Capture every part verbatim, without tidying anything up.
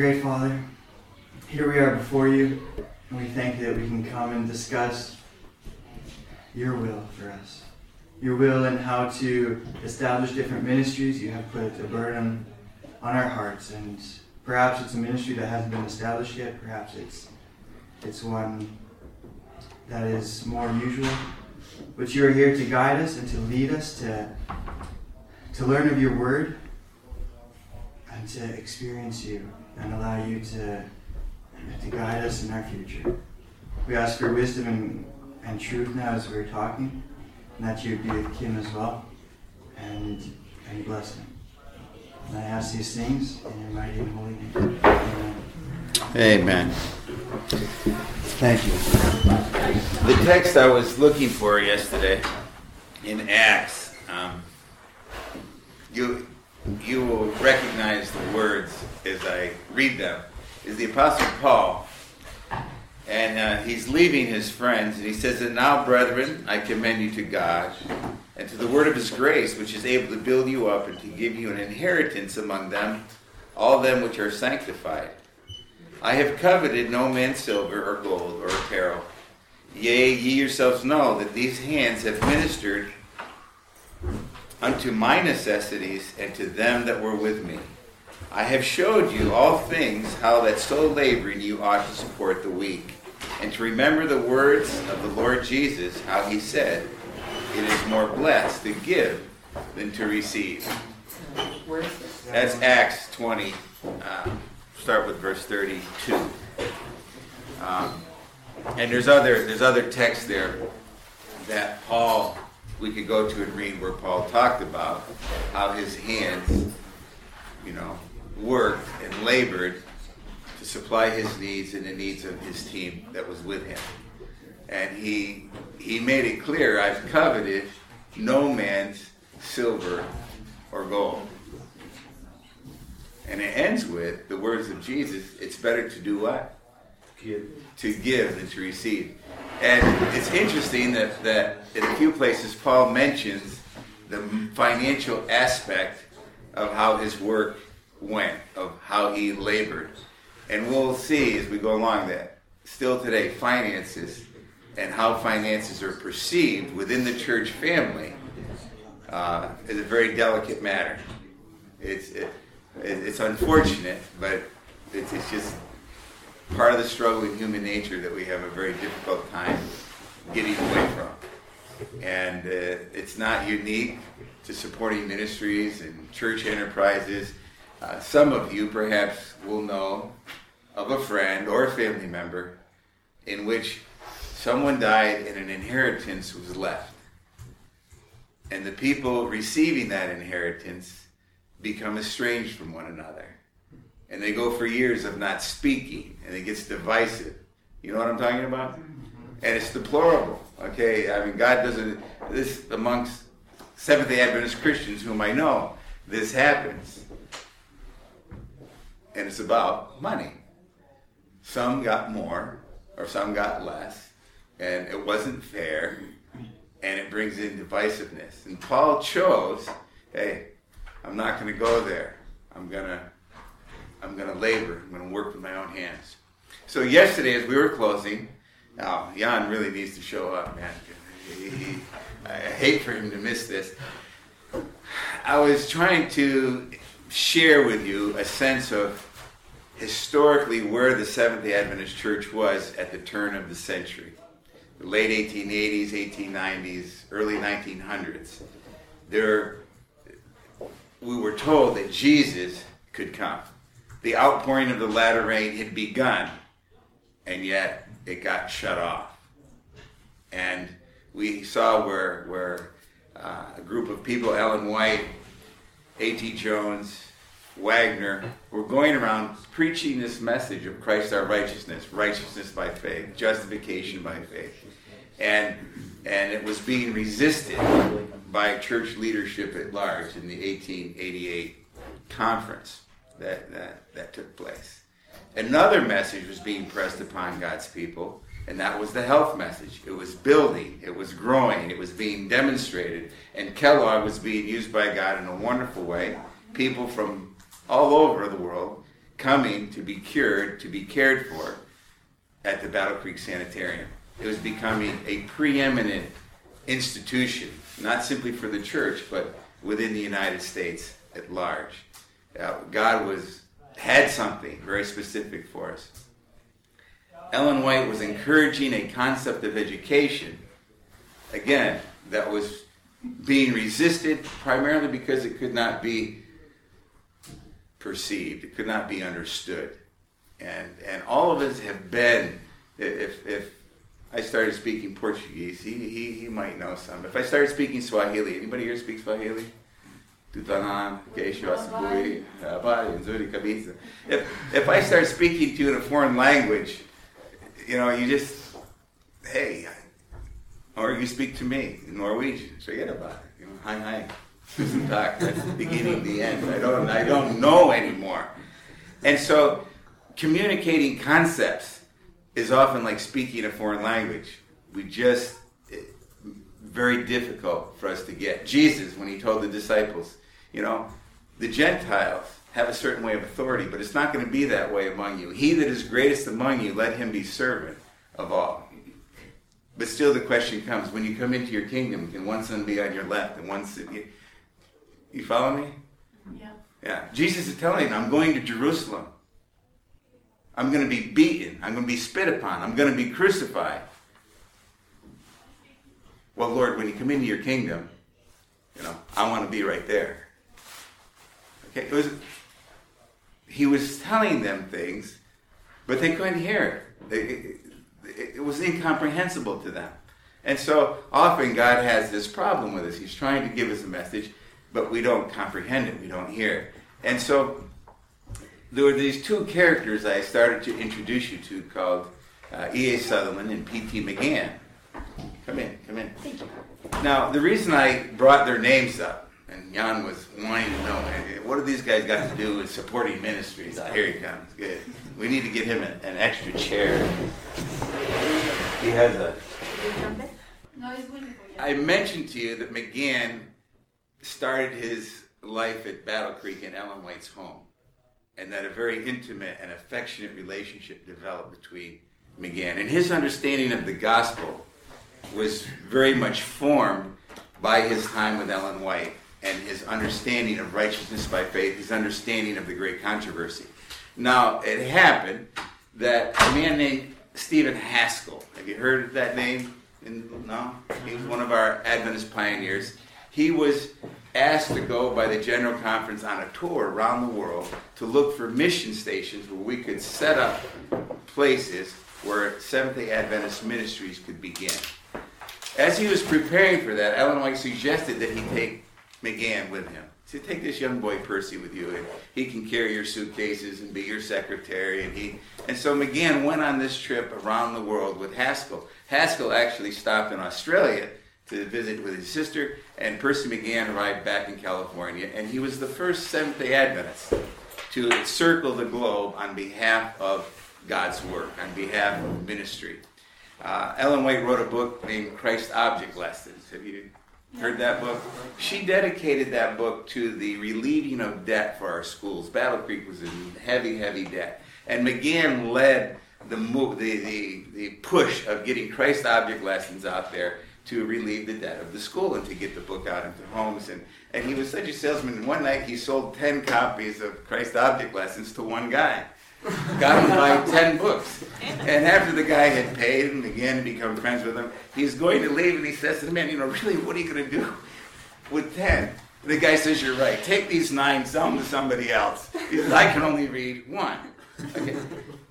Great Father, here we are before you, and we thank you that we can come and discuss your will for us. Your will and how to establish different ministries. You have put a burden on our hearts, and perhaps it's a ministry that hasn't been established yet. Perhaps it's it's one that is more unusual. But you are here to guide us and to lead us to, to learn of your word and to experience you and allow you to, to guide us in our future. We ask for wisdom and, and truth now as we're talking, and that you would be with Kim as well, and, and bless him. And I ask these things in your mighty and holy name. Amen. Amen. Thank you. The text I was looking for yesterday in Acts, um, you you will recognize the words as I read them, is the Apostle Paul. And uh, he's leaving his friends, and he says, "And now, brethren, I commend you to God and to the word of his grace, which is able to build you up and to give you an inheritance among them, all them which are sanctified. I have coveted no man's silver or gold or apparel. Yea, ye yourselves know that these hands have ministered unto my necessities and to them that were with me. I have showed you all things, how that so laboring you ought to support the weak, and to remember the words of the Lord Jesus, how he said, it is more blessed to give than to receive." That's Acts twenty. Uh, start with verse thirty-two. Um, and there's other there's other texts there that Paul, we could go to and read, where Paul talked about how his hands, you know, worked and labored to supply his needs and the needs of his team that was with him. And he he made it clear, I've coveted no man's silver or gold. And it ends with the words of Jesus, it's better to do what? Give. To give than to receive. And it's interesting that, that in a few places Paul mentions the financial aspect of how his work went, of how he labored. And we'll see as we go along that, still today, finances and how finances are perceived within the church family uh, is a very delicate matter. It's... It, It's unfortunate, but it's just part of the struggle in human nature that we have a very difficult time getting away from. And uh, it's not unique to supporting ministries and church enterprises. Uh, some of you perhaps will know of a friend or a family member in which someone died and an inheritance was left. And the people receiving that inheritance become estranged from one another. And they go for years of not speaking, and it gets divisive. You know what I'm talking about? And it's deplorable, okay? I mean, God doesn't, this amongst Seventh-day Adventist Christians whom I know, this happens. And it's about money. Some got more, or some got less, and it wasn't fair, and it brings in divisiveness. And Paul chose, hey, I'm not going to go there. I'm going to I'm going to labor. I'm going to work with my own hands. So yesterday, as we were closing, now, Jan really needs to show up, man. He, he, I hate for him to miss this. I was trying to share with you a sense of historically where the Seventh-day Adventist Church was at the turn of the century. The late eighteen eighties, eighteen nineties, early nineteen hundreds. There We were told that Jesus could come. The outpouring of the latter rain had begun, and yet it got shut off. And we saw where where uh, a group of people, Ellen White, A T Jones, Wagner, were going around preaching this message of Christ our righteousness, righteousness by faith, justification by faith. And and it was being resisted by church leadership at large in the eighteen eighty-eight conference that, that, that took place. Another message was being pressed upon God's people, and that was the health message. It was building, it was growing, it was being demonstrated, and Kellogg was being used by God in a wonderful way. People from all over the world coming to be cured, to be cared for at the Battle Creek Sanitarium. It was becoming a preeminent institution, not simply for the church, but within the United States at large. Uh, God was had something very specific for us. Ellen White was encouraging a concept of education, again, that was being resisted primarily because it could not be perceived, it could not be understood. And and all of us have been, if if I started speaking Portuguese, he he, he might know some. If I started speaking Swahili, anybody here speaks Swahili? If if I start speaking to you in a foreign language, you know, you just, hey, or you speak to me in Norwegian, forget about it. You know, hi, hi, doesn't talk. That's the beginning, the end. I don't, I don't know anymore. And so, communicating concepts is often like speaking a foreign language. We just it, very difficult for us to get. Jesus, when he told the disciples, you know, the Gentiles have a certain way of authority, but it's not going to be that way among you. He that is greatest among you, let him be servant of all. But still the question comes, when you come into your kingdom, can one son be on your left and one son... You, you follow me? Yeah. Yeah. Jesus is telling him, I'm going to Jerusalem. I'm going to be beaten. I'm going to be spit upon. I'm going to be crucified. Well, Lord, when you come into your kingdom, you know, I want to be right there. Okay, it was... He was telling them things, but they couldn't hear it. It, it. it was incomprehensible to them. And so often God has this problem with us. He's trying to give us a message, but we don't comprehend it. We don't hear it. And so there were these two characters I started to introduce you to called uh, E A Sutherland and P T Magan. Come in, come in. Thank you. Now, the reason I brought their names up, and Jan was wanting to know, what do these guys got to do with supporting ministries? Oh, here he comes. Good. We need to get him an, an extra chair. He has a... I mentioned to you that McGann started his life at Battle Creek in Ellen White's home, and that a very intimate and affectionate relationship developed between McGann. And his understanding of the gospel was very much formed by his time with Ellen White, and his understanding of righteousness by faith, his understanding of the Great Controversy. Now, it happened that a man named Stephen Haskell, have you heard of that name? No? He was one of our Adventist pioneers. He was asked to go by the General Conference on a tour around the world to look for mission stations where we could set up places where Seventh-day Adventist ministries could begin. As he was preparing for that, Ellen White suggested that he take McGann with him. So take this young boy Percy with you, and he can carry your suitcases and be your secretary. And he and so McGann went on this trip around the world with Haskell. Haskell actually stopped in Australia to visit with his sister, and Percy McGann arrived back in California, and he was the first Seventh-day Adventist to circle the globe on behalf of God's work, on behalf of ministry. Uh, Ellen White wrote a book named Christ's Object Lessons. Have you heard that book? She dedicated that book to the relieving of debt for our schools. Battle Creek was in heavy, heavy debt. And McGann led the, move, the, the, the push of getting Christ's Object Lessons out there to relieve the debt of the school and to get the book out into homes. And, and he was such a salesman. One night he sold ten copies of Christ's Object Lessons to one guy. Got him to buy ten books. And after the guy had paid and again become friends with him, he's going to leave and he says to the man, you know, really, what are you going to do with ten? The guy says, you're right. Take these nine, sell them to somebody else. He says, I can only read one. Okay.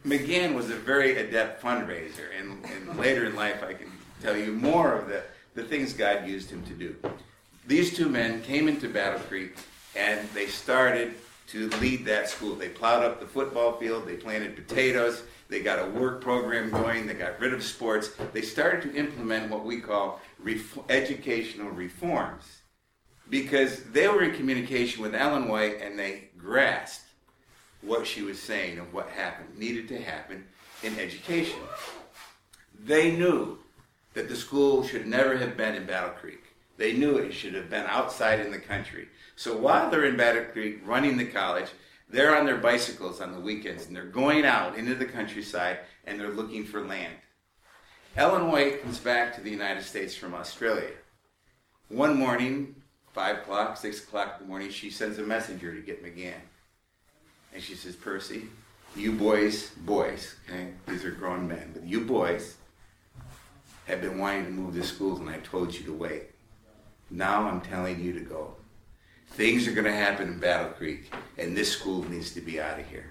McGann was a very adept fundraiser, and, and later in life I can tell you more of the, the things God used him to do. These two men came into Battle Creek and they started to lead that school. They plowed up the football field, they planted potatoes, they got a work program going, they got rid of sports. They started to implement what we call ref- educational reforms, because they were in communication with Ellen White and they grasped what she was saying and what happened, needed to happen in education. They knew that the school should never have been in Battle Creek. They knew it should have been outside in the country. So while they're in Battle Creek running the college, They're on their bicycles on the weekends, and they're going out into the countryside, and they're looking for land. Ellen White comes back to the United States from Australia. One morning, five o'clock, six o'clock in the morning, she sends a messenger to get Magan. And she says, Percy, you boys, boys, okay, these are grown men, but you boys have been wanting to move to schools, and I told you to wait. Now I'm telling you to go. Things are going to happen in Battle Creek, and this school needs to be out of here.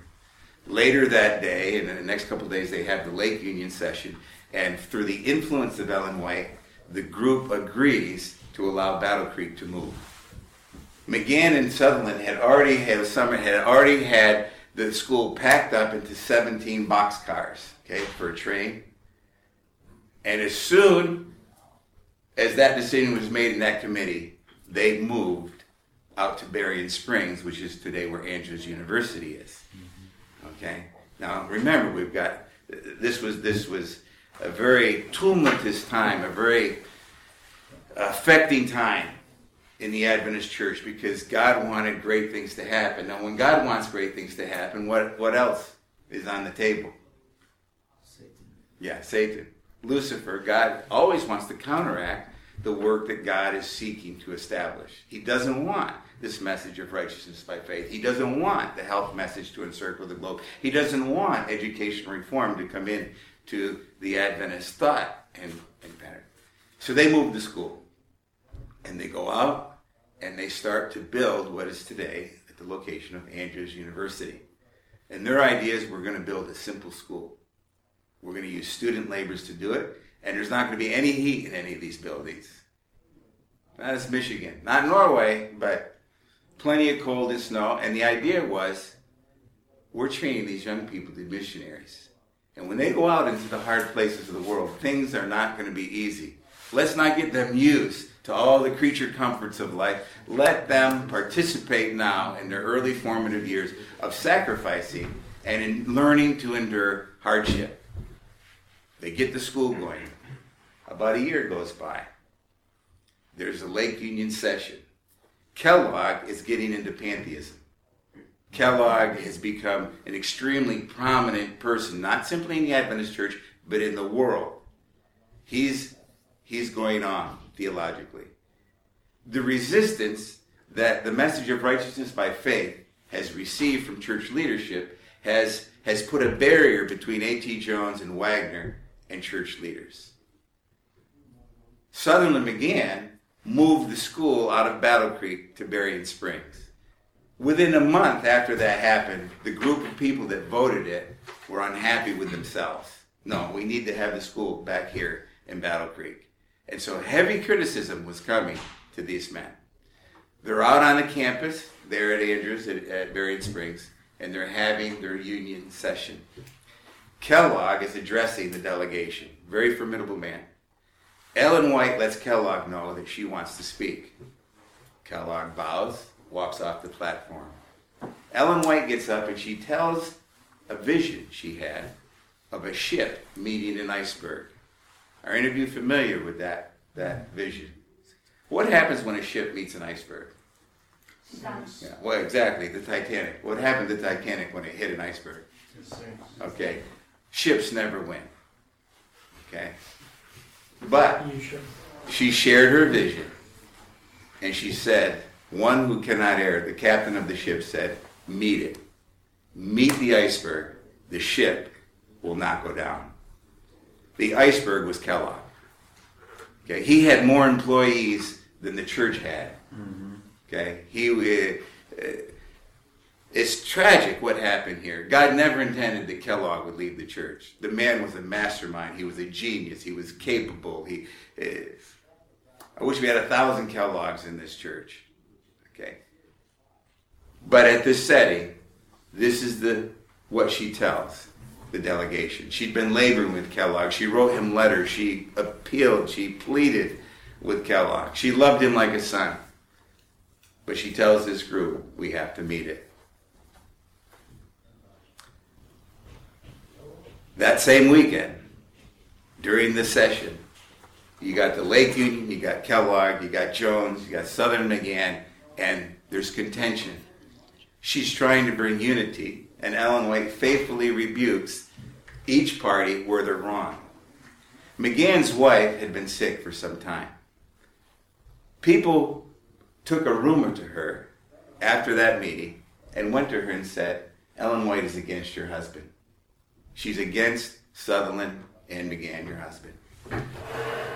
Later that day, and in the next couple of days, they have the Lake Union session, and through the influence of Ellen White, the group agrees to allow Battle Creek to move. Magan and Sutherland had already had a summer, had already had the school packed up into seventeen boxcars, okay, for a train. And as soon as that decision was made in that committee, they moved out to Berrien Springs, which is today where Andrews University is. Okay. Now remember, we've got this was this was a very tumultuous time, a very affecting time in the Adventist Church, because God wanted great things to happen. Now, when God wants great things to happen, what what else is on the table? Satan. Yeah, Satan, Lucifer. God always wants to counteract the work that God is seeking to establish. He doesn't want this message of righteousness by faith. He doesn't want the health message to encircle the globe. He doesn't want education reform to come in to the Adventist thought and, and pattern. So they move to school, and they go out, and they start to build what is today at the location of Andrews University. And their idea is, we're going to build a simple school. We're going to use student laborers to do it, and there's not going to be any heat in any of these buildings. That's Michigan. Not Norway, but plenty of cold and snow. And the idea was, we're training these young people to be missionaries. And when they go out into the hard places of the world, things are not going to be easy. Let's not get them used to all the creature comforts of life. Let them participate now in their early formative years of sacrificing and in learning to endure hardship. They get the school going. About a year goes by. There's a Lake Union session. Kellogg is getting into pantheism. Kellogg has become an extremely prominent person, not simply in the Adventist Church, but in the world. He's he's going on theologically. The resistance that the message of righteousness by faith has received from church leadership has, has put a barrier between A T Jones and Wagner and church leaders. Sutherland Magan moved the school out of Battle Creek to Berrien Springs. Within a month after that happened, the group of people that voted it were unhappy with themselves. No, we need to have the school back here in Battle Creek. And so heavy criticism was coming to these men. They're out on the campus, they're at Andrews, at, at Berrien Springs, and they're having their union session. Kellogg is addressing the delegation. Very formidable man. Ellen White lets Kellogg know that she wants to speak. Kellogg bows, walks off the platform. Ellen White gets up and she tells a vision she had of a ship meeting an iceberg. Are any of you familiar with that, that vision? What happens when a ship meets an iceberg? Stops. Yeah, well, exactly, the Titanic. What happened to the Titanic when it hit an iceberg? Okay, ships never win. Okay, but she shared her vision, and she said, "One who cannot err," the captain of the ship said, "meet it. Meet the iceberg. The ship will not go down." The iceberg was Kellogg. Okay, he had more employees than the church had. Mm-hmm. Okay, he. Uh, uh, it's tragic what happened here. God never intended that Kellogg would leave the church. The man was a mastermind. He was a genius. He was capable. He. Uh, I wish we had a thousand Kellogg's in this church. Okay. But at this setting, this is the what she tells the delegation. She'd been laboring with Kellogg. She wrote him letters. She appealed. She pleaded with Kellogg. She loved him like a son. But she tells this group, we have to meet it. That same weekend, during the session, you got the Lake Union, you got Kellogg, you got Jones, you got Southern again, and there's contention. She's trying to bring unity, and Ellen White faithfully rebukes each party where they're wrong. Magan's wife had been sick for some time. People took a rumor to her after that meeting and went to her and said, Ellen White is against your husband. She's against Sutherland and Magan, your husband.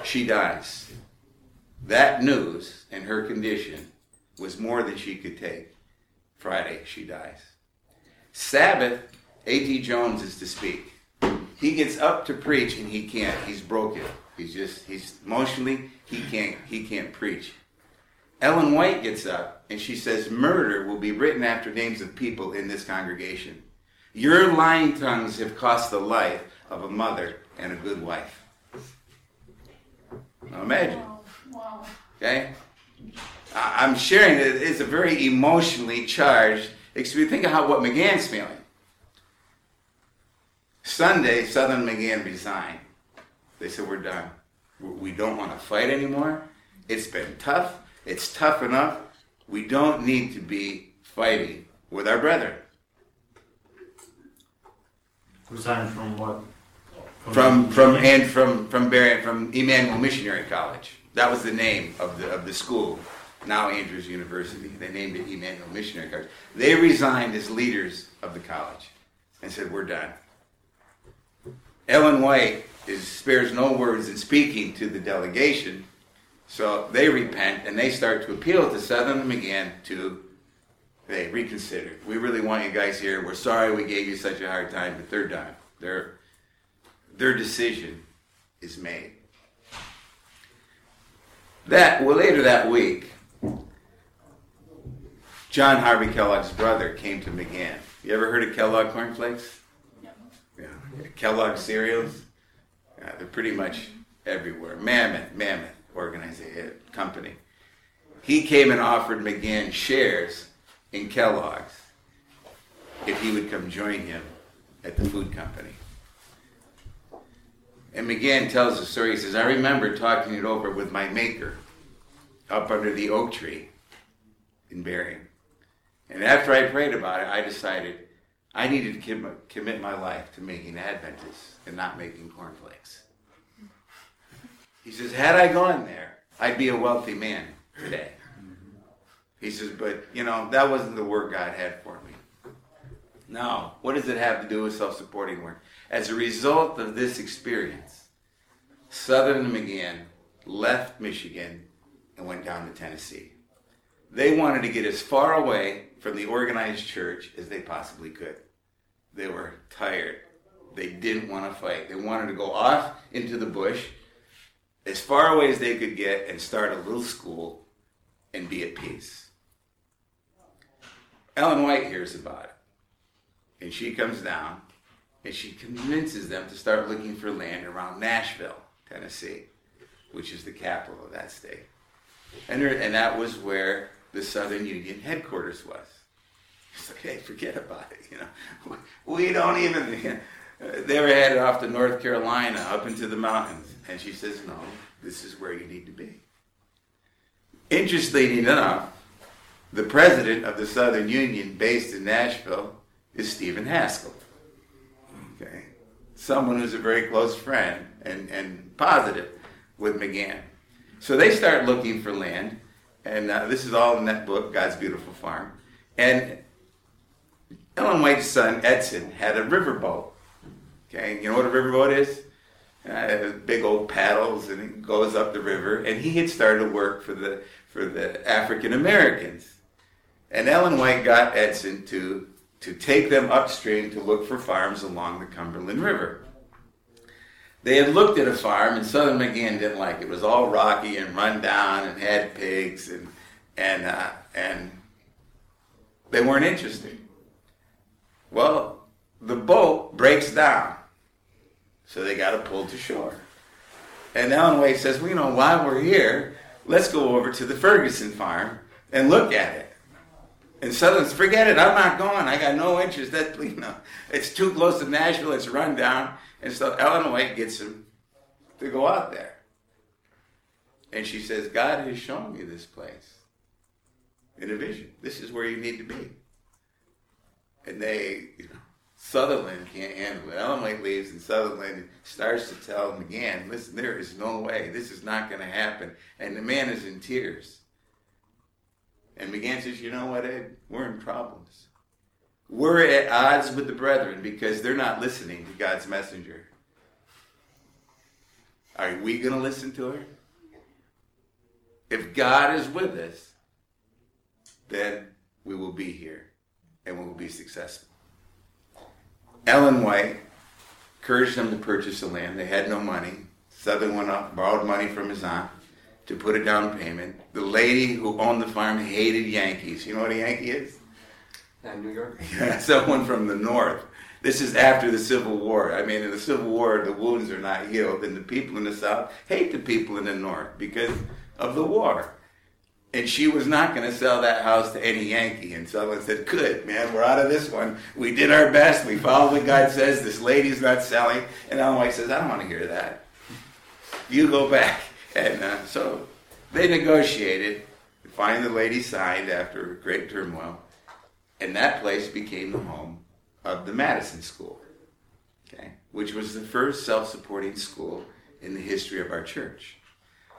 She dies. That news and her condition was more than she could take. Friday, she dies. Sabbath, A T Jones is to speak. He gets up to preach and he can't. He's broken. He's just, he's emotionally, he can't, he can't preach. Ellen White gets up and she says, murder will be written after names of people in this congregation. Your lying tongues have cost the life of a mother and a good wife. Now imagine. Wow. Wow. Okay? I'm sharing that it's a very emotionally charged experience. Think of how what McGann's feeling. Sunday, Southern McGann resigned. They said, we're done. We don't want to fight anymore. It's been tough. It's tough enough. We don't need to be fighting with our brethren. Resigned from what? From from and from from Berrien from Emmanuel Missionary College. That was the name of the of the school, now Andrews University. They named it Emmanuel Missionary College. They resigned as leaders of the college and said, we're done. Ellen White is, spares no words in speaking to the delegation, so they repent and they start to appeal to Southern again to, hey, reconsider. We really want you guys here. We're sorry we gave you such a hard time, but they're done. Their, their decision is made. That, well, later that week, John Harvey Kellogg's brother came to Magan. You ever heard of Kellogg cornflakes? No. Yeah. yeah. Kellogg cereals? Yeah, they're pretty much everywhere. Mammoth, mammoth organization, company. He came and offered Magan shares in Kellogg's if he would come join him at the food company. And Magan tells the story. He says, I remember talking it over with my maker up under the oak tree in Berrien. And after I prayed about it, I decided I needed to com- commit my life to making Adventists and not making cornflakes. He says, had I gone there, I'd be a wealthy man today. He says, but, you know, that wasn't the work God had for me. Now, what does it have to do with self-supporting work? As a result of this experience, Southern and Magan left Michigan and went down to Tennessee. They wanted to get as far away from the organized church as they possibly could. They were tired. They didn't want to fight. They wanted to go off into the bush as far away as they could get and start a little school and be at peace. Ellen White hears about it. And she comes down, and she convinces them to start looking for land around Nashville, Tennessee, which is the capital of that state. And, there, and that was where the Southern Union headquarters was. It's like, hey, forget about it, you know. We don't even, you know, they were headed off to North Carolina, up into the mountains. And she says, no, this is where you need to be. Interestingly enough, the president of the Southern Union based in Nashville is Stephen Haskell. Okay. Someone who's a very close friend and, and positive with Magan. So they start looking for land, and uh, this is all in that book, God's Beautiful Farm. And Ellen White's son, Edson, had a riverboat. Okay, you know what a riverboat is? Uh, big old paddles, and it goes up the river. And he had started work for the for the African Americans. And Ellen White got Edson to to take them upstream to look for farms along the Cumberland River. They had looked at a farm, and Southern Magan didn't like it. It was all rocky and run down and had pigs, and and uh, and they weren't interested. Well, the boat breaks down, so they got it pulled to shore. And Ellen White says, well, you know, while we're here, let's go over to the Ferguson farm and look at it. And Southern's, forget it, I'm not going. I got no interest. That, you know, it's too close to Nashville. It's run down. And so Ellen White gets him to go out there. And she says, God has shown me this place in a vision. This is where you need to be. and they, you know, Sutherland can't handle it. Ellen White leaves, and Sutherland starts to tell him again, listen, there is no way. This is not going to happen. And the man is in tears. And McGann says, you know what, Ed? We're in problems. We're at odds with the brethren because they're not listening to God's messenger. Are we going to listen to her? If God is with us, then we will be here and we will be successful. Ellen White encouraged them to purchase the land. They had no money. Southern went off, borrowed money from his aunt to put a down payment. The lady who owned the farm hated Yankees. You know what a Yankee is? Not New York. Yeah, someone from the north. This is after the Civil War. I mean, in the Civil War, the wounds are not healed, and the people in the South hate the people in the North because of the war. And she was not going to sell that house to any Yankee. And someone said, good, man, we're out of this one. We did our best. We followed what God says. This lady's not selling. And Ellen White says, I don't want to hear that. You go back. And uh, so they negotiated. Finally, the lady signed after great turmoil. And that place became the home of the Madison School, okay, which was the first self-supporting school in the history of our church.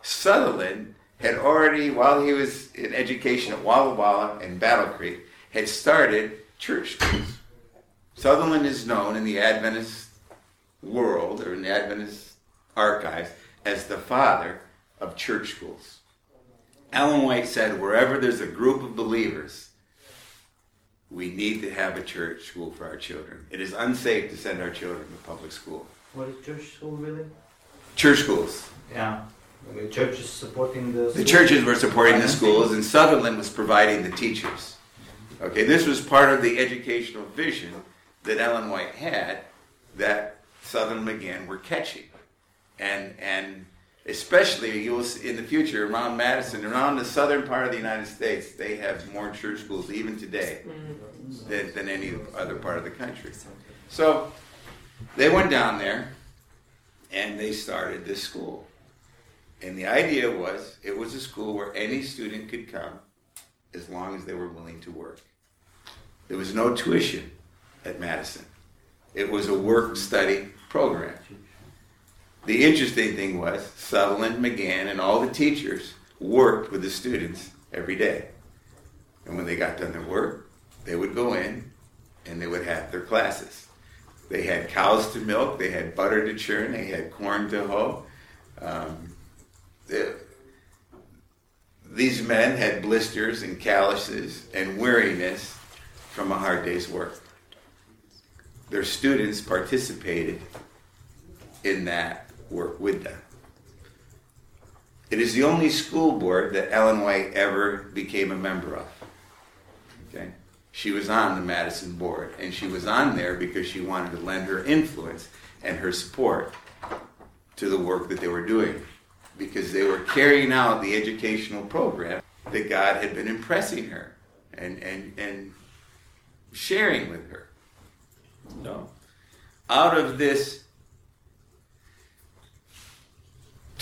Sutherland had already, while he was in education at Walla Walla and Battle Creek, had started church schools. Sutherland is known in the Adventist world, or in the Adventist archives, as the father of church schools. Ellen White said, wherever there's a group of believers, we need to have a church school for our children. It is unsafe to send our children to public school. What is church school, really? Church schools. Yeah. The churches supporting the schools. The churches were supporting the schools, and Sutherland was providing the teachers. Okay, this was part of the educational vision that Ellen White had that Sutherland and McGann were catching. And and especially you'll see in the future around Madison, around the southern part of the United States, they have more church schools even today than, than any other part of the country. So they went down there and they started this school. And the idea was, it was a school where any student could come as long as they were willing to work. There was no tuition at Madison. It was a work-study program. The interesting thing was, Sutherland, McGann, and all the teachers worked with the students every day. And when they got done their work, they would go in and they would have their classes. They had cows to milk, they had butter to churn, they had corn to hoe. Um, The, these men had blisters and calluses and weariness from a hard day's work. Their students participated in that work with them. It is the only school board that Ellen White ever became a member of. Okay? She was on the Madison board, and she was on there because she wanted to lend her influence and her support to the work that they were doing, because they were carrying out the educational program that God had been impressing her and and, and sharing with her. No. Out of this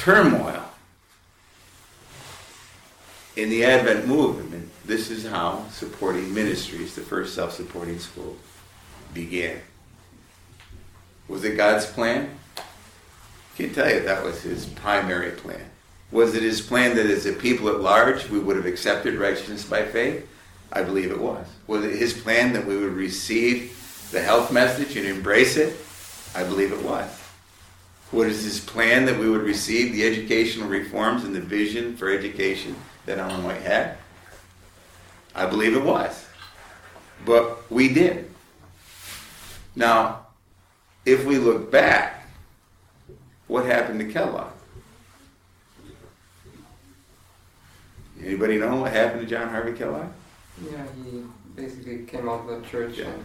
turmoil in the Advent movement, this is how supporting ministries, the first self-supporting school, began. Was it God's plan? I can tell you that was his primary plan. Was it his plan that as a people at large we would have accepted righteousness by faith? I believe it was. Was it his plan that we would receive the health message and embrace it? I believe it was. Was his plan that we would receive the educational reforms and the vision for education that Ellen White had? I believe it was. But we did. Now, if we look back, what happened to Kellogg? Anybody know what happened to John Harvey Kellogg? Yeah, he basically came out of the church. Yeah. And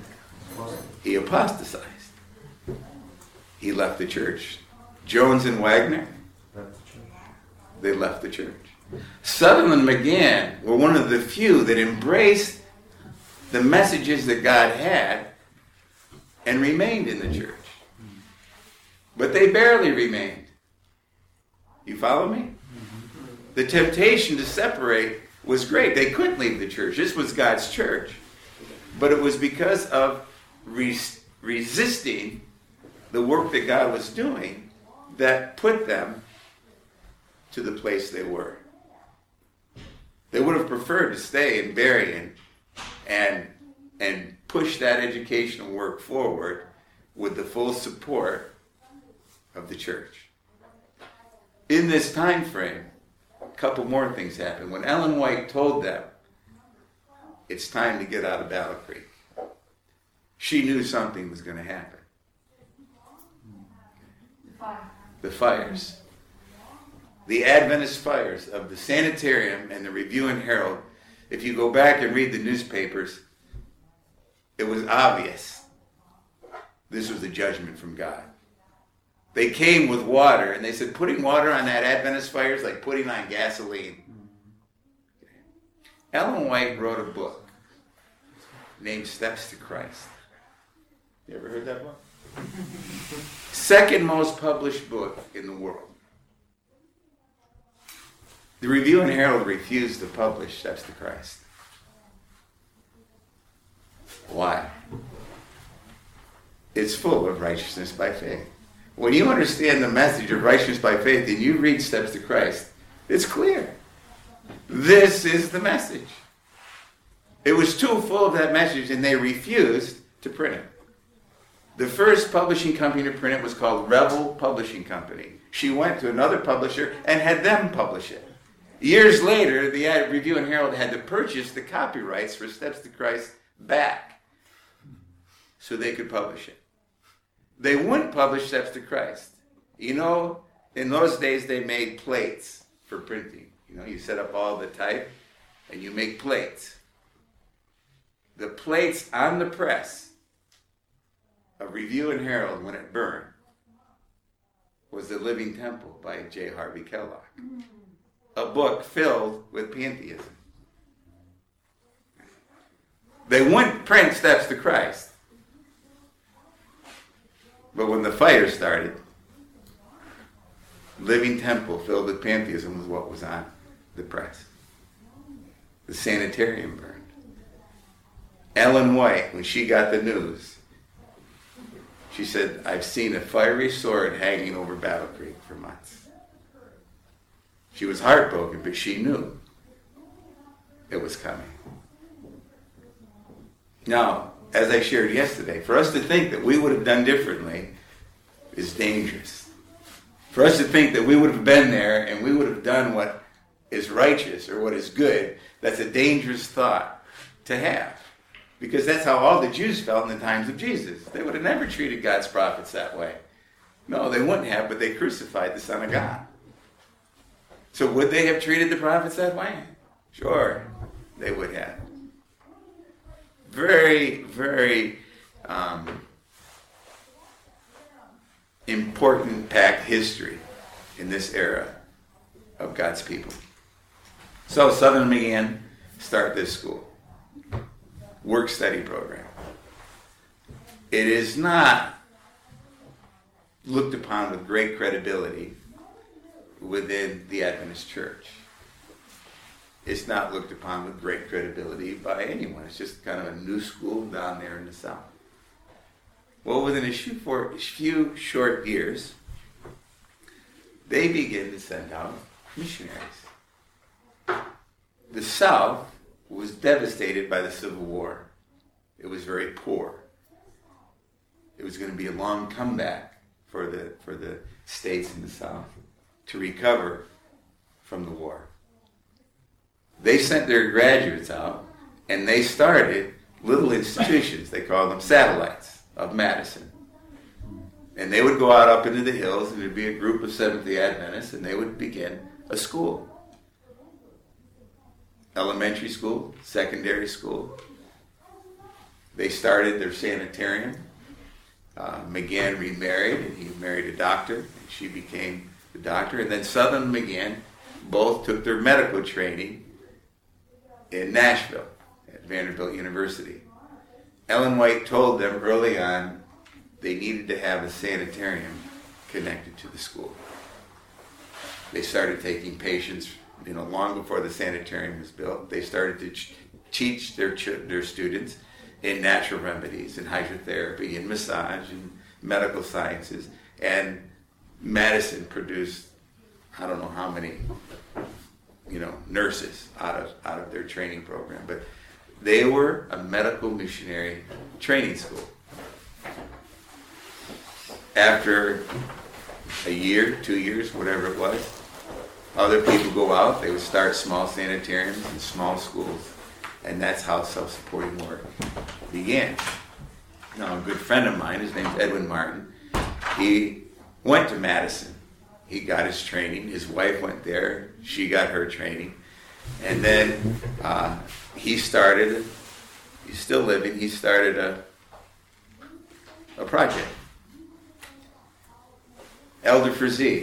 he apostatized. He left the church. Jones and Wagner, they left the church. Sutherland and McGann were one of the few that embraced the messages that God had and remained in the church. But they barely remained. You follow me? Mm-hmm. The temptation to separate was great. They couldn't leave the church. This was God's church. But it was because of res- resisting the work that God was doing that put them to the place they were. They would have preferred to stay in Berrien and and push that educational work forward with the full support of the church. In this time frame, a couple more things happened. When Ellen White told them, it's time to get out of Battle Creek, she knew something was going to happen. The fires. The Adventist fires of the Sanitarium and the Review and Herald. If you go back and read the newspapers, it was obvious this was a judgment from God. They came with water, and they said putting water on that Adventist fire is like putting on gasoline. Okay. Ellen White wrote a book named Steps to Christ. You ever heard that book? Second most published book in the world. The Review and Herald refused to publish Steps to Christ. Why? It's full of righteousness by faith. When you understand the message of righteousness by faith and you read Steps to Christ, it's clear. This is the message. It was too full of that message, and they refused to print it. The first publishing company to print it was called Revell Publishing Company. She went to another publisher and had them publish it. Years later, the Review and Herald had to purchase the copyrights for Steps to Christ back so they could publish it. They wouldn't publish Steps to Christ. You know, in those days they made plates for printing. You know, you set up all the type and you make plates. The plates on the press of Review and Herald when it burned was The Living Temple by J. Harvey Kellogg, a book filled with pantheism. They wouldn't print Steps to Christ. But when the fire started, Living Temple filled with pantheism was what was on the press. The Sanitarium burned. Ellen White, when she got the news, she said, I've seen a fiery sword hanging over Battle Creek for months. She was heartbroken, but she knew it was coming. Now, as I shared yesterday, for us to think that we would have done differently is dangerous. For us to think that we would have been there and we would have done what is righteous or what is good, that's a dangerous thought to have. Because that's how all the Jews felt in the times of Jesus. They would have never treated God's prophets that way. No, they wouldn't have, but they crucified the Son of God. So would they have treated the prophets that way? Sure, they would have. Very, very um, important packed history in this era of God's people. So Southern began to start this school. Work study program. It is not looked upon with great credibility within the Adventist Church. It's not looked upon with great credibility by anyone. It's just kind of a new school down there in the South. Well, within a few short years, they begin to send out missionaries. The South was devastated by the Civil War. It was very poor. It was going to be a long comeback for the for the states in the South to recover from the war. They sent their graduates out, and they started little institutions. They called them satellites of Madison. And they would go out up into the hills, and there would be a group of Seventh-day Adventists, and they would begin a school. Elementary school, secondary school. They started their sanitarium. Uh, Magan remarried, and he married a doctor, and she became the doctor. And then Southern and Magan both took their medical training in Nashville at Vanderbilt University. Ellen White told them early on they needed to have a sanitarium connected to the school. They started taking patients. You know, long before the sanitarium was built, they started to ch- teach their ch- their students in natural remedies, in hydrotherapy, in massage, in medical sciences. And Madison produced, I don't know how many, you know, nurses out of out of their training program. But they were a medical missionary training school. After a year, two years, whatever it was, other people go out, they would start small sanitariums and small schools, and that's how self-supporting work began. Now, a good friend of mine, his name's Edwin Martin, he went to Madison. He got his training. His wife went there. She got her training. And then uh, he started, he's still living, he started a a project. Elder Frazee,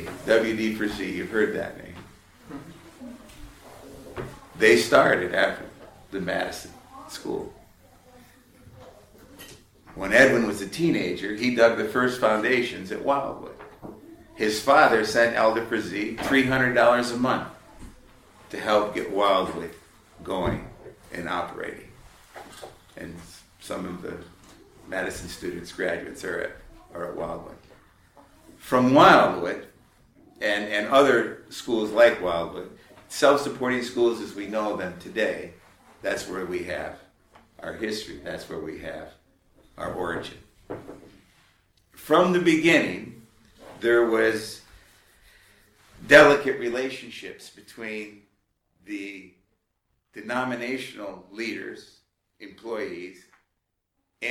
W D Frazee, you've heard that name. They started after the Madison School. When Edwin was a teenager, he dug the first foundations at Wildwood. His father sent Elder Frazee three hundred dollars a month to help get Wildwood going and operating. And some of the Madison students, graduates, are at, are at Wildwood. From Wildwood and, and other schools like Wildwood, self-supporting schools as we know them today, that's where we have our history. That's where we have our origin. From the beginning, there was delicate relationships between the denominational leaders, employees,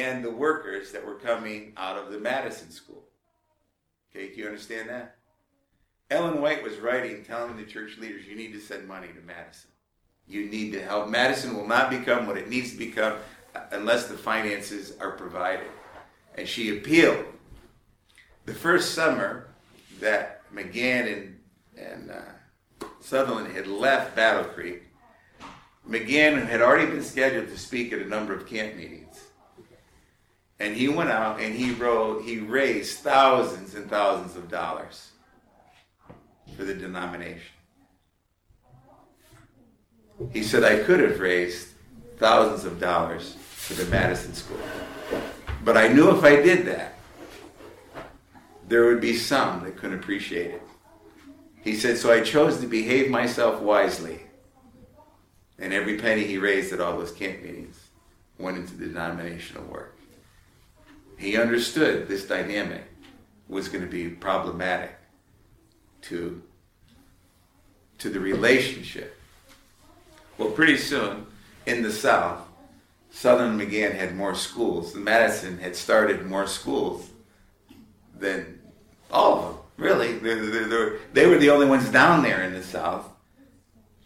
and the workers that were coming out of the Madison School. Okay, do you understand that? Ellen White was writing, telling the church leaders, you need to send money to Madison. You need to help. Madison will not become what it needs to become unless the finances are provided. And she appealed. The first summer that Magan and, and uh, Sutherland had left Battle Creek, Magan had already been scheduled to speak at a number of camp meetings. And he went out and he wrote, he raised thousands and thousands of dollars for the denomination. He said, I could have raised thousands of dollars for the Madison School. But I knew if I did that, there would be some that couldn't appreciate it. He said, so I chose to behave myself wisely. And every penny he raised at all those camp meetings went into the denominational work. He understood this dynamic was going to be problematic to, to the relationship. Well, pretty soon, in the South, Southern Magan had more schools. Madison had started more schools than all of them, really. They, they, they, were, they were the only ones down there in the South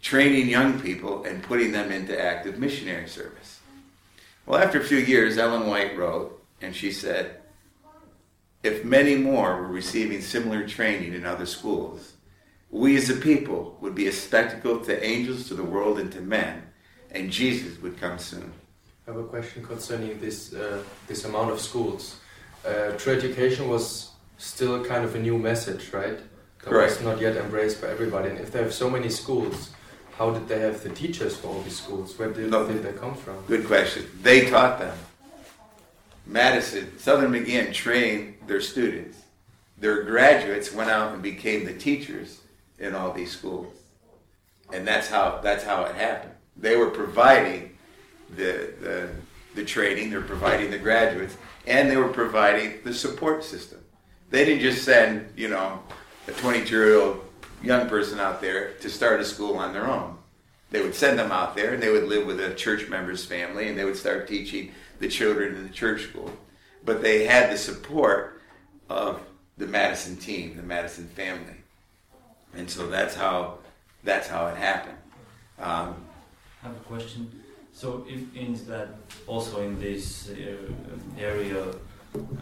training young people and putting them into active missionary service. Well, after a few years, Ellen White wrote, and she said, if many more were receiving similar training in other schools, we as a people would be a spectacle to angels, to the world, and to men, and Jesus would come soon. I have a question concerning this uh, this amount of schools. Uh, true education was still kind of a new message, right? That Correct. Was not yet embraced by everybody. And if they have so many schools, how did they have the teachers for all these schools? Where did, no, did they come from? Good question. They taught them. Madison, Southern Magan trained their students. Their graduates went out and became the teachers in all these schools. And that's how that's how it happened. They were providing the, the the training, they were providing the graduates, and they were providing the support system. They didn't just send, you know, a twenty-two-year-old young person out there to start a school on their own. They would send them out there, and they would live with a church member's family, and they would start teaching the children in the church school. But they had the support of the Madison team, the Madison family. And so that's how that's how it happened. Um, I have a question. So it means that also in this uh, area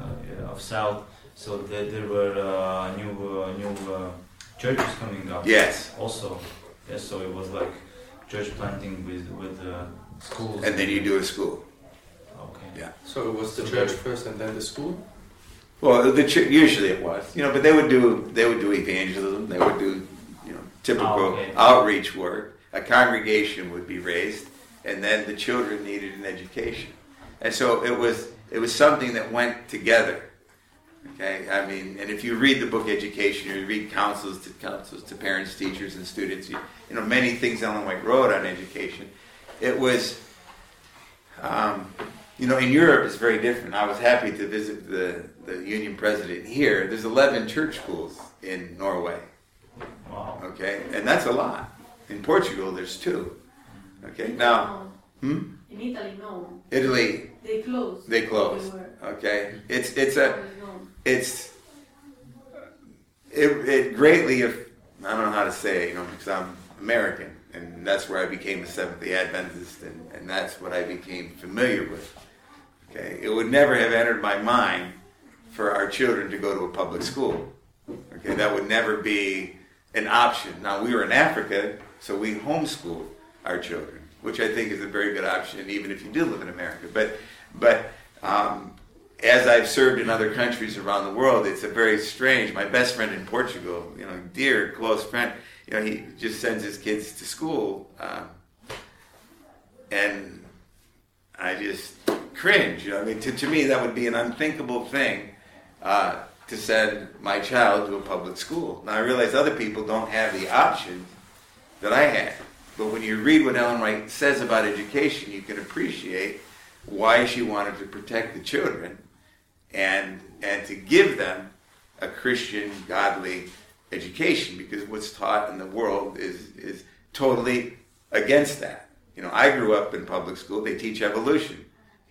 uh, of South, so that there were uh, new uh, new uh, churches coming up. Yes. Also, yes. So it was like church planting with with uh, schools. And then you do a school. Okay. Yeah. So it was the church first, and then the school. Well, the ch- usually it was, you know. But they would do they would do evangelism. They would do, you know, typical okay. outreach work. A congregation would be raised, and then the children needed an education. And so it was it was something that went together. Okay, I mean, and if you read the book Education, you read counsels to counsels to parents, teachers, and students. You, you know, many things Ellen White wrote on education. It was, um, you know, in Europe it's very different. I was happy to visit the the union president here. There's eleven church schools in Norway. Wow. Okay, and that's a lot. In Portugal, there's two. Okay, now, hmm? In Italy, no. Italy, they closed. They closed. Okay, it's it's a it's it it greatly. If I don't know how to say, you know, because I'm American, and that's where I became a Seventh-day Adventist, and, and that's what I became familiar with. Okay, it would never have entered my mind for our children to go to a public school. Okay, that would never be an option. Now we were in Africa, so we homeschooled our children, which I think is a very good option, even if you do live in America. But, but um, as I've served in other countries around the world, it's a very strange. My best friend in Portugal, you know, dear close friend, you know, he just sends his kids to school, uh, and I just cringe. You know, I mean, to, to me that would be an unthinkable thing. Uh, to send my child to a public school. Now I realize other people don't have the option that I had. But when you read what Ellen White says about education, you can appreciate why she wanted to protect the children and and to give them a Christian, godly education, because what's taught in the world is is totally against that. You know, I grew up in public school. They teach evolution.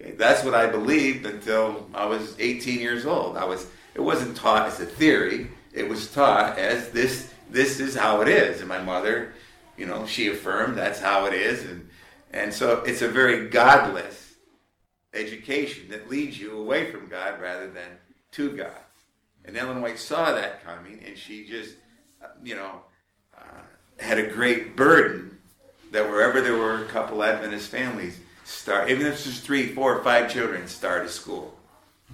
Okay, that's what I believed until I was eighteen years old. I was It wasn't taught as a theory. It was taught as this. This is how it is. And my mother, you know, she affirmed that's how it is. And and so it's a very godless education that leads you away from God rather than to God. And Ellen White saw that coming, and she just, you know, uh, had a great burden that wherever there were a couple Adventist families start, even if there's three, four, or five children, start a school.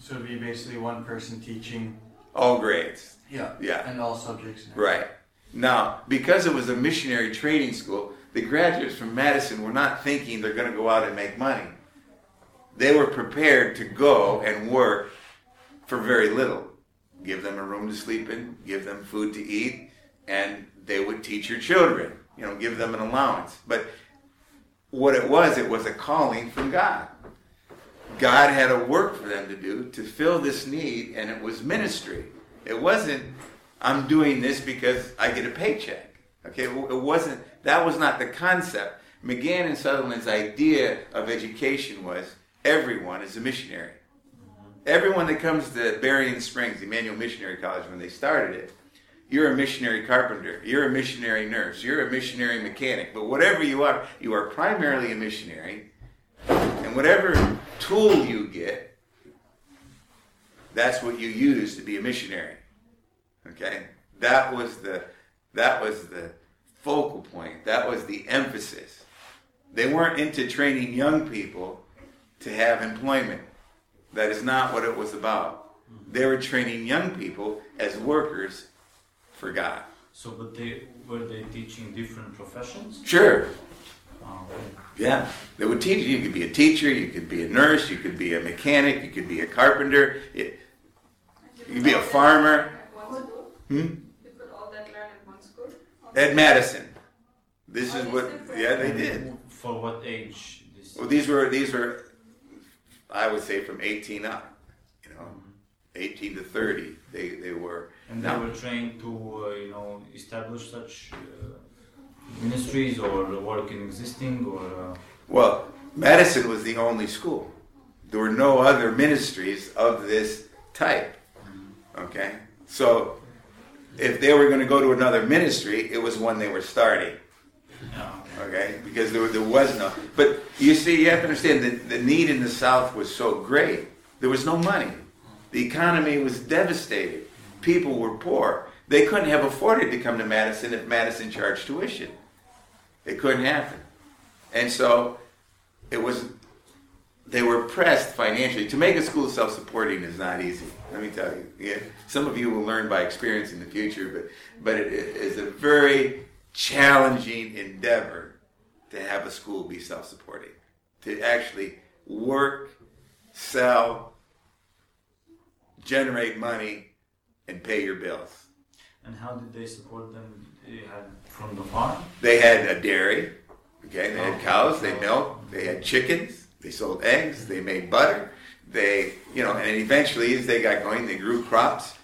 So it'd be basically one person teaching all grades. Yeah. Yeah. And all subjects. And right. Now, because it was a missionary training school, the graduates from Madison were not thinking they're going to go out and make money. They were prepared to go and work for very little. Give them a room to sleep in, give them food to eat, and they would teach your children. You know, give them an allowance. But what it was, it was a calling from God. God had a work for them to do to fill this need, and it was ministry. It wasn't, I'm doing this because I get a paycheck. Okay, it wasn't, that was not the concept. Magan and Sutherland's idea of education was everyone is a missionary. Everyone that comes to Berrien Springs, Emmanuel Missionary College, when they started it, you're a missionary carpenter, you're a missionary nurse, you're a missionary mechanic, but whatever you are, you are primarily a missionary, and whatever tool you get, that's what you use to be a missionary. Okay? That was the that was the focal point. That was the emphasis. They weren't into training young people to have employment. That is not what it was about. They were training young people as workers for God. So but they were they teaching different professions? Sure. Wow. Yeah, they would teach you. You could be a teacher, you could be a nurse, you could be a mechanic, you could be a carpenter, you could be a farmer. Hmm? You could all that learn at one school? At Madison. This is what, yeah, they did. For what age? Well, these were, these were, I would say from eighteen up, you know, eighteen to thirty, they, they were. And they were trained to, uh, you know, establish such... Uh, ministries or work in existing or... Uh... Well, Madison was the only school. There were no other ministries of this type. Okay? So, if they were going to go to another ministry, it was one they were starting. Okay? Because there, there was no... But you see, you have to understand that the need in the South was so great. There was no money. The economy was devastated. People were poor. They couldn't have afforded to come to Madison if Madison charged tuition. It couldn't happen. And so it was, they were pressed financially. To make a school self-supporting is not easy, let me tell you. Yeah, some of you will learn by experience in the future, but, but it, it is a very challenging endeavor to have a school be self-supporting, to actually work sell, generate money, and pay your bills. And how did they support them? They had from the farm? They had a dairy. Okay, they oh, had cows, they milked, they had chickens, they sold eggs, they made butter. They, you know, and eventually as they got going, they grew crops.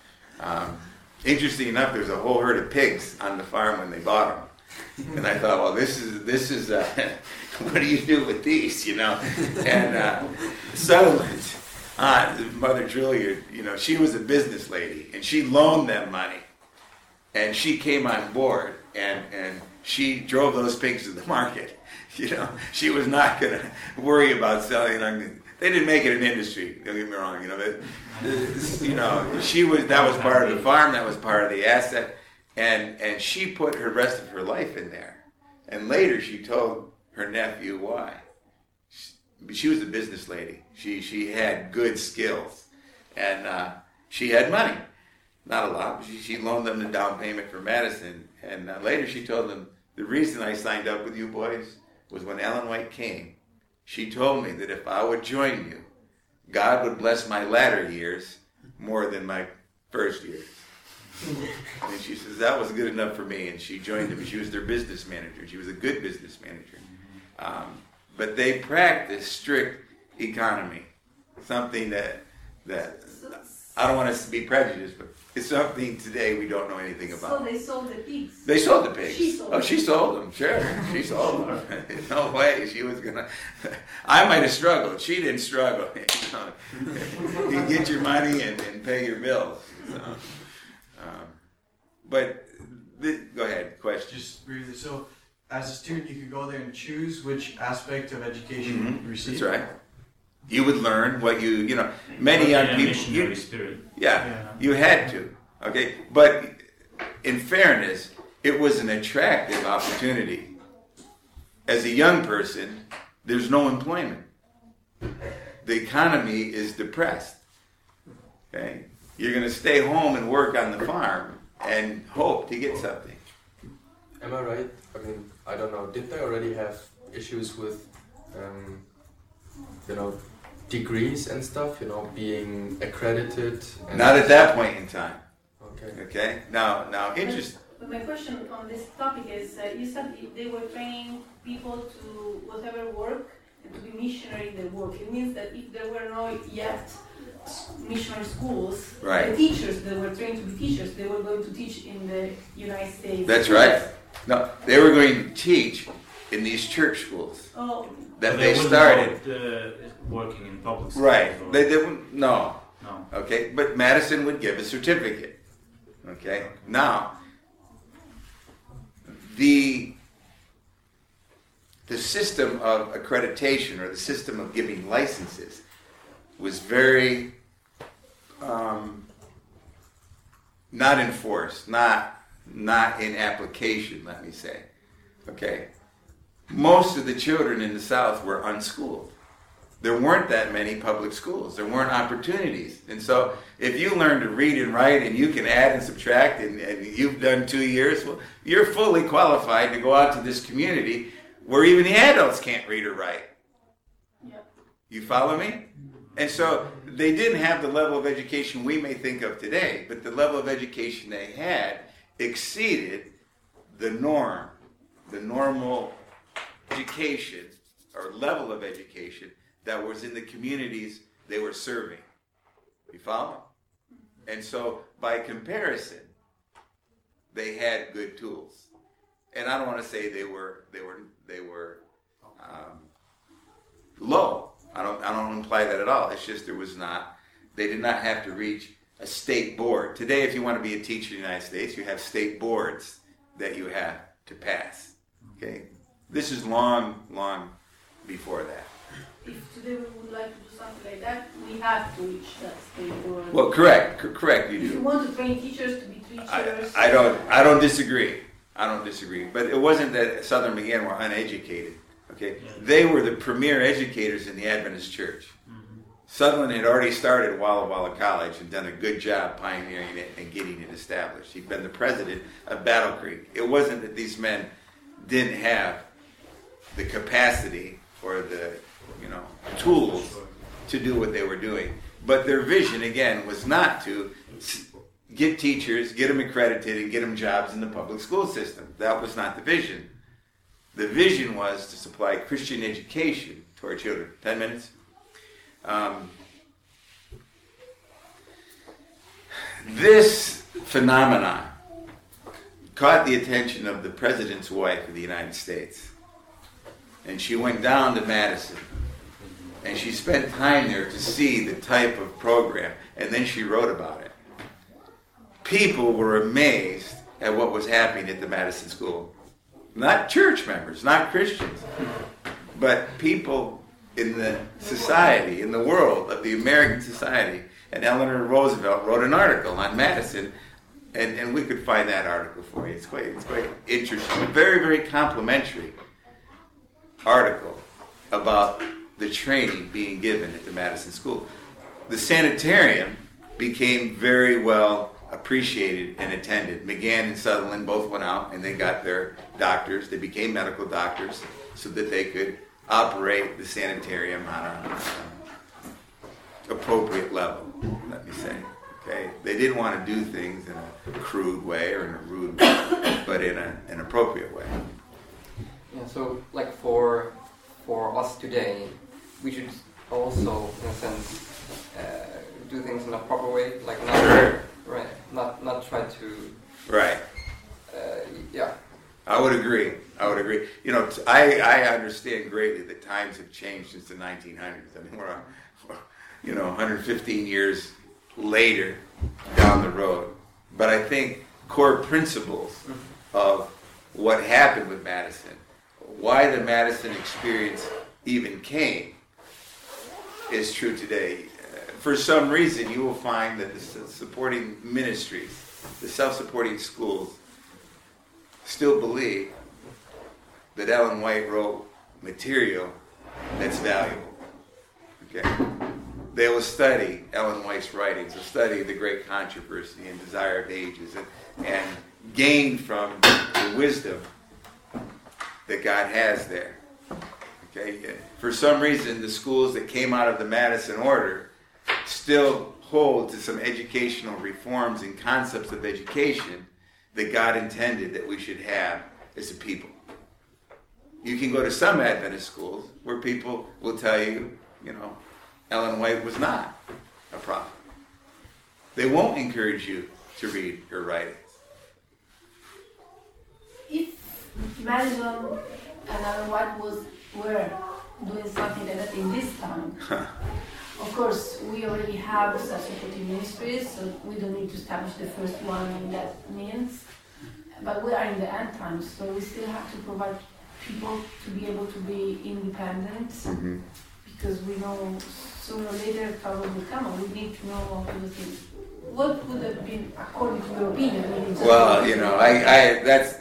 Um, interesting enough, there's a whole herd of pigs on the farm when they bought them. And I thought, well, this is, this is, uh, what do you do with these, you know? And uh, Sutherland, uh, Mother Julia, you know, she was a business lady, and she loaned them money. And she came on board, and, and she drove those pigs to the market. You know, she was not going to worry about selling them. They didn't make it an industry, don't get me wrong, you know. But, you know, she was, that was part of the farm, that was part of the asset. And and she put her rest of her life in there. And later she told her nephew why. She, she was a business lady. She she had good skills. And uh, she had money. Not a lot, but she, she loaned them the down payment for Madison. And uh, later she told them, the reason I signed up with you boys was when Ellen White came. She told me that if I would join you, God would bless my latter years more than my first years. And she says, that was good enough for me, and she joined them. She was their business manager. She was a good business manager. Um, but they practiced strict economy, something that, that I don't want us to be prejudiced, but it's something today we don't know anything about. So they sold the pigs. They sold the pigs. She sold oh, she sold them, sure. She sold them. No way. She was going to... I might have struggled. She didn't struggle. You get your money and, and pay your bills. So. Um, but th- go ahead, question. Just briefly. So, as a student, you could go there and choose which aspect of education mm-hmm. you receive. That's right. You would learn what you, you know, many young people. Missionary spirit. Yeah, yeah, you had to. Okay, but in fairness, it was an attractive opportunity. As a young person, there's no employment. The economy is depressed. Okay. You're going to stay home and work on the farm and hope to get something. Am I right? I mean, I don't know. Did they already have issues with, um, you know, degrees and stuff? You know, being accredited? And not at that point in time. Okay. Okay. Now, now, interest. But my question on this topic is: uh, you said they were training people to whatever work and to be missionary in their work. It means that if there were no yet missionary schools, right. The teachers that were trained to be teachers, they were going to teach in the United States. That's right. No, they were going to teach in these church schools oh. that so they, they started. They uh, working in public schools. Right. They, they wouldn't, no. No. Okay, but Madison would give a certificate. Okay. Okay. Now, the the system of accreditation or the system of giving licenses was very um, not enforced, not not in application, let me say. Okay, most of the children in the South were unschooled. There weren't that many public schools. There weren't opportunities. And so if you learn to read and write and you can add and subtract and, and you've done two years, well, you're fully qualified to go out to this community where even the adults can't read or write. Yep. You follow me? And so they didn't have the level of education we may think of today, but the level of education they had exceeded the norm, the normal education or level of education that was in the communities they were serving. You follow? And so by comparison, they had good tools. And I don't want to say they were they were they were um, low. I don't I don't imply that at all. It's just there was not, they did not have to reach a state board. Today, if you want to be a teacher in the United States, you have state boards that you have to pass. Okay? This is long, long before that. If today we would like to do something like that, we have to reach that state board. Well, correct, c- correct, you do. If you want to train teachers to be teachers. I, I don't I don't disagree. I don't disagree. But it wasn't that Southern began were uneducated. Okay, they were the premier educators in the Adventist Church. Mm-hmm. Sutherland had already started Walla Walla College and done a good job pioneering it and getting it established. He'd been the president of Battle Creek. It wasn't that these men didn't have the capacity or the, you know, tools to do what they were doing. But their vision, again, was not to get teachers, get them accredited, and get them jobs in the public school system. That was not the vision. The vision was to supply Christian education to our children. Ten minutes. Um, this phenomenon caught the attention of the president's wife of the United States. And she went down to Madison. And she spent time there to see the type of program. And then she wrote about it. People were amazed at what was happening at the Madison School. Not church members, not Christians, but people in the society, in the world of the American society. And Eleanor Roosevelt wrote an article on Madison, and, and we could find that article for you. It's quite, it's quite interesting. Very, very complimentary article about the training being given at the Madison School. The sanitarium became very well appreciated and attended. Magan and Sutherland both went out and they got their doctors. They became medical doctors so that they could operate the sanitarium on an appropriate level, let me say. Okay? They didn't want to do things in a crude way or in a rude way, but in a, an appropriate way. Yeah, so like for for us today, we should also, in a sense, uh, do things in a proper way, like not sure. Right, not not try to. Right. Uh, yeah. I would agree. I would agree. You know, I, I understand greatly that times have changed since the nineteen hundreds. I mean, we're, we're you know one hundred fifteen years later down the road. But I think core principles mm-hmm. of what happened with Madison, why the Madison experience even came, is true today. For some reason, you will find that the supporting ministries, the self-supporting schools, still believe that Ellen White wrote material that's valuable. Okay, they will study Ellen White's writings, they'll study The Great Controversy and Desire of Ages, and, and gain from the wisdom that God has there. Okay, for some reason, the schools that came out of the Madison Order still hold to some educational reforms and concepts of education that God intended that we should have as a people. You can go to some Adventist schools where people will tell you, you know, Ellen White was not a prophet. They won't encourage you to read your writings. If Madison and Ellen White was, were doing something like that in this time, of course, we already have self-supporting ministries, so we don't need to establish the first one in that means. But we are in the end times, so we still have to provide people to be able to be independent, mm-hmm. because we know sooner or later trouble will come, and we need to know everything. What would have been, according to your opinion? I mean, well, you know, I, I, that's...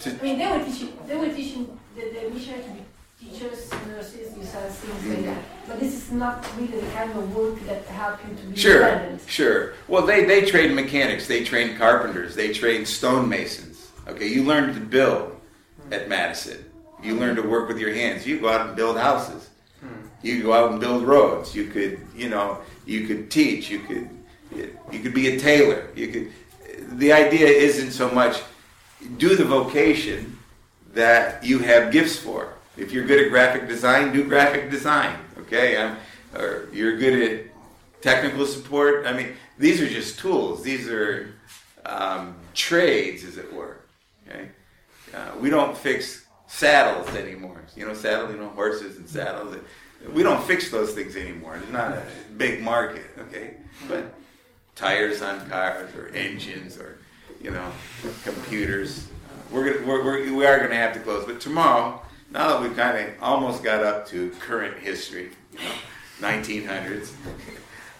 To I mean, they were teaching, they were teaching the, the missionary to be teachers, nurses, you said things like that. But this is not really the kind of work that helps you to be independent. Sure, sure. Well, they, they trained mechanics, they trained carpenters, they trained stonemasons. Okay, you learned to build at Madison. You learned to work with your hands. You go out and build houses. You go out and build roads. You could, you know, you could teach. You could, you could be a tailor. You could. The idea isn't so much do the vocation that you have gifts for. If you're good at graphic design, do graphic design, okay? I'm, or you're good at technical support. I mean, these are just tools. These are um, trades, as it were, okay? Uh, we don't fix saddles anymore. You know, saddle, you know, horses and saddles. We don't fix those things anymore. There's not a big market, okay? But tires on cars or engines or, you know, computers. Uh, we're gonna, we're, we're, we are going to have to close. But tomorrow... Now that we've kind of almost got up to current history, you know, nineteen hundreds,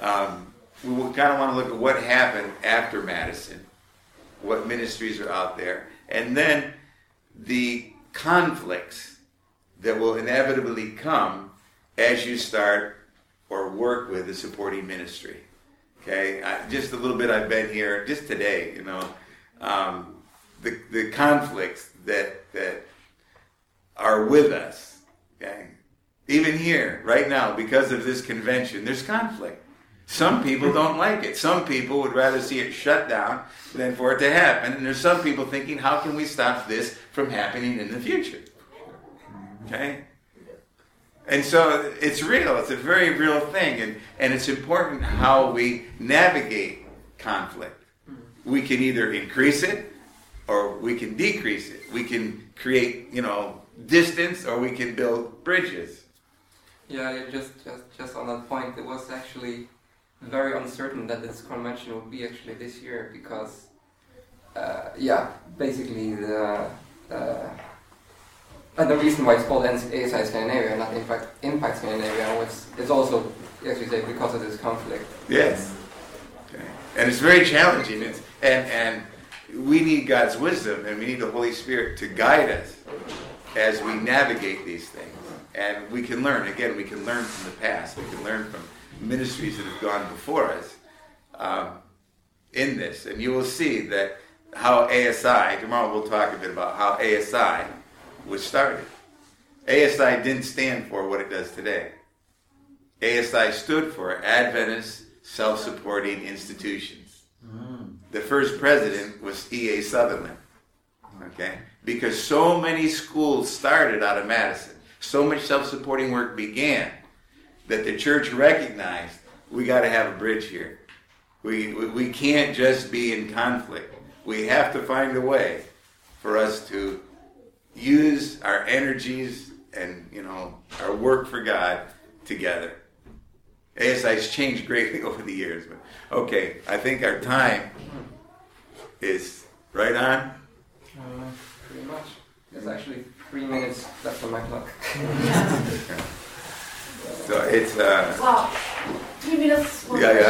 um, we kind of want to look at what happened after Madison, what ministries are out there, and then the conflicts that will inevitably come as you start or work with a supporting ministry. Okay, I, just a little bit I've been here, just today, you know, um, the the conflicts that that. are with us, okay, Even here, right now, because of this convention, there's conflict. Some people don't like it. Some people would rather see it shut down than for it to happen. And there's some people thinking, how can we stop this from happening in the future? Okay? And so it's real. It's a very real thing. And, and it's important how we navigate conflict. We can either increase it or we can decrease it. We can create, you know, distance, or we can build bridges. Yeah, just just just on that point, it was actually very uncertain that this convention would be actually this year because, uh, yeah, basically the uh, and the reason why it's called A S I Scandinavia, not Impact Impact Scandinavia, which is also actually say because of this conflict. Yes, okay. And it's very challenging. It's, and and we need God's wisdom, and we need the Holy Spirit to guide us as we navigate these things. And we can learn. Again, we can learn from the past. We can learn from ministries that have gone before us um, in this. And you will see that how A S I, tomorrow we'll talk a bit about how A S I was started. A S I didn't stand for what it does today. A S I stood for Adventist Self-Supporting Institutions. Mm. The first president was E A Sutherland. Okay? Because so many schools started out of Madison. So much self-supporting work began that the church recognized we got to have a bridge here. We, we we can't just be in conflict. We have to find a way for us to use our energies and, you know, our work for God together. A S I's changed greatly over the years, but okay, I think our time is right on. Uh, pretty much. It's actually three minutes left on my clock. So it's... Uh, well, three minutes. One yeah,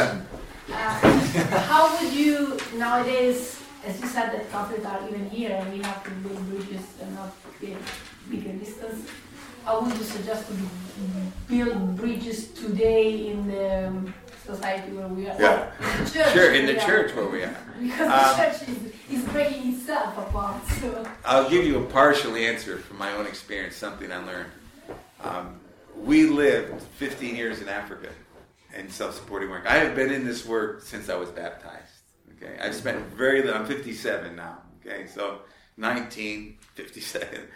yeah. Uh, how would you, nowadays, as you said, that conflicts are even here and we have to build bridges and not create bigger distance, how would you suggest to build bridges today in the society where we are? Yeah, in the church, sure, in the church where we are. Because um, the church is... He's breaking himself apart. So. I'll give you a partial answer from my own experience, something I learned. Um, we lived fifteen years in Africa in self-supporting work. I have been in this work since I was baptized. Okay, I've spent very little. I'm fifty-seven now. Okay, so nineteen, fifty-seven.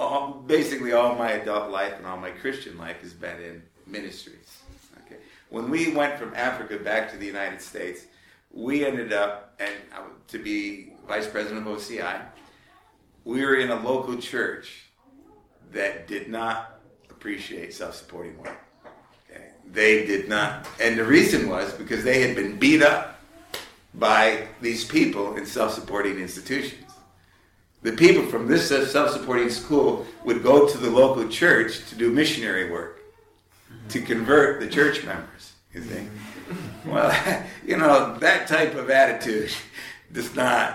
All, basically all my adult life and all my Christian life has been in ministries. Okay, when we went from Africa back to the United States, we ended up and uh, to be vice president of O C I. We were in a local church that did not appreciate self-supporting work. Okay? They did not. And the reason was because they had been beat up by these people in self-supporting institutions. The people from this self-supporting school would go to the local church to do missionary work, to convert the church members, you think. Well, you know, that type of attitude does not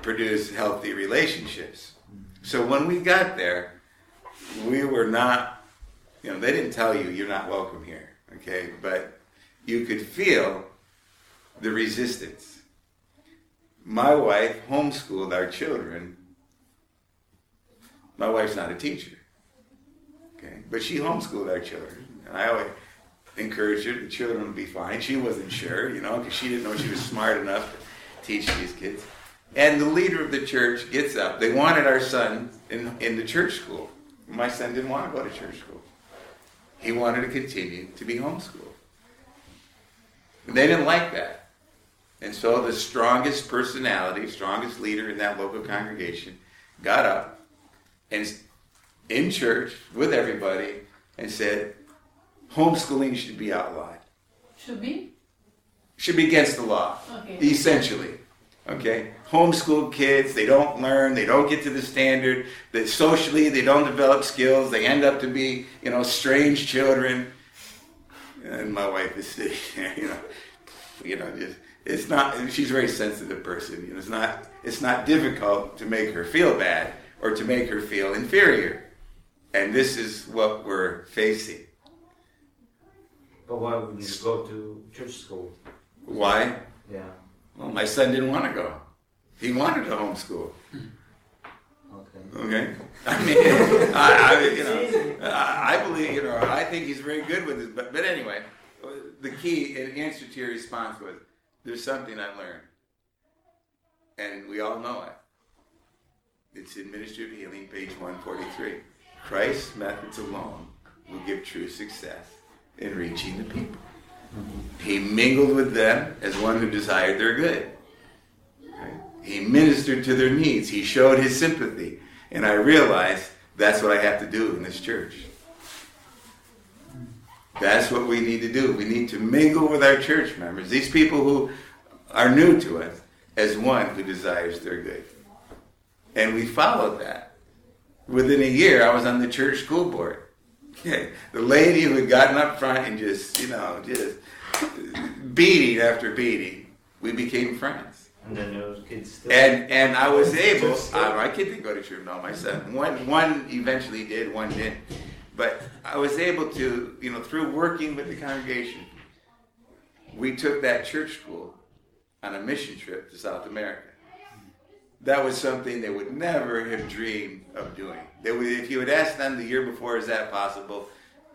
produce healthy relationships. So when we got there, we were not, you know, they didn't tell you you're not welcome here, okay? But you could feel the resistance. My wife homeschooled our children. My wife's not a teacher, okay? But she homeschooled our children. And I always... encouraged her, the children would be fine. She wasn't sure, you know, because she didn't know she was smart enough to teach these kids. And the leader of the church gets up. They wanted our son in, in the church school. My son didn't want to go to church school. He wanted to continue to be homeschooled. And they didn't like that. And so the strongest personality, strongest leader in that local congregation got up and in church with everybody and said, homeschooling should be outlawed. Should be? Should be against the law, okay. Essentially. Okay? Homeschooled kids, they don't learn, they don't get to the standard, that socially they don't develop skills, they end up to be, you know, strange children. And my wife is sitting there, you know, you know, just, it's not, she's a very sensitive person, you know, it's not, it's not difficult to make her feel bad or to make her feel inferior. And this is what we're facing. But why wouldn't you go to church school? Why? Yeah. Well, my son didn't want to go. He wanted to homeschool. Okay. Okay, I mean, I, I, you know, I, I believe, you know, I think he's very good with this. But but anyway, the key in answer to your response was, there's something I learned, and we all know it. It's in Ministry of Healing, page one forty-three. Christ's methods alone will give true success in reaching the people. He mingled with them as one who desired their good. He ministered to their needs. He showed his sympathy. And I realized that's what I have to do in this church. That's what we need to do. We need to mingle with our church members, these people who are new to us, as one who desires their good. And we followed that. Within a year, I was on the church school board. Okay. The lady who had gotten up front and just, you know, just beating after beating, we became friends. And then those kids still. And and I was able. I, my kid didn't go to church. No, my son. One one eventually did. One didn't. But I was able to, you know, through working with the congregation, we took that church school on a mission trip to South America. That was something they would never have dreamed of doing. They would, if you had asked them the year before, is that possible?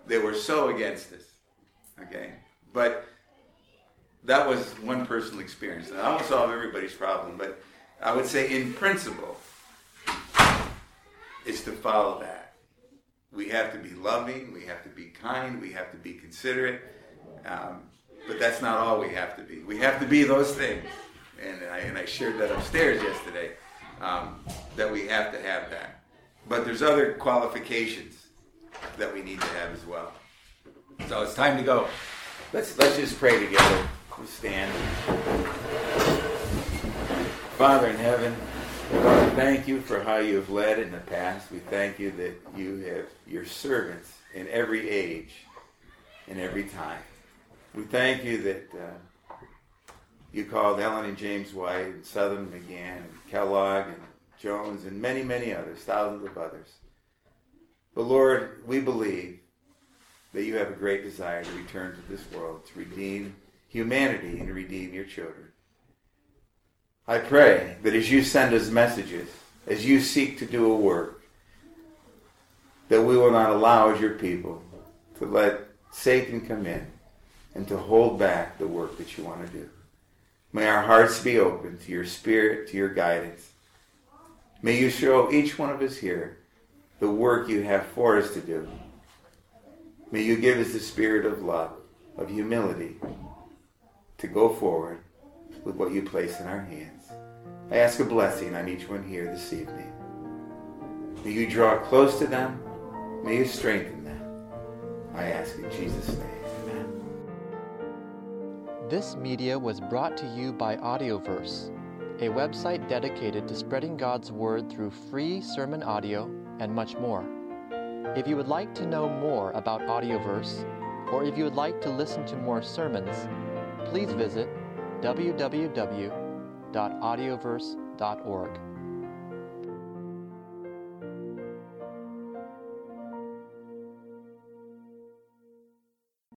They were so against us. Okay, but. That was one personal experience. And I won't solve everybody's problem, but I would say in principle, it's to follow that. We have to be loving, we have to be kind, we have to be considerate, um, but that's not all we have to be. We have to be those things. And I, and I shared that upstairs yesterday, um, that we have to have that. But there's other qualifications that we need to have as well. So it's time to go. Let's, let's just pray together. Let's stand. Father in heaven, Lord, thank you for how you have led in the past. We thank you that you have your servants in every age and every time. We thank you that uh, you called Ellen and James White and Southern Magan and Kellogg and Jones and many, many others, thousands of others. But Lord, we believe that you have a great desire to return to this world, to redeem humanity and redeem your children. I pray that as you send us messages, as you seek to do a work, that we will not allow as your people to let Satan come in and to hold back the work that you want to do. May our hearts be open to your spirit, to your guidance. May you show each one of us here the work you have for us to do. May you give us the spirit of love, of humility, to go forward with what you place in our hands. I ask a blessing on each one here this evening. May you draw close to them. May you strengthen them. I ask in Jesus' name. Amen. This media was brought to you by Audioverse, a website dedicated to spreading God's word through free sermon audio and much more. If you would like to know more about Audioverse, or if you would like to listen to more sermons, please visit w w w dot audioverse dot org.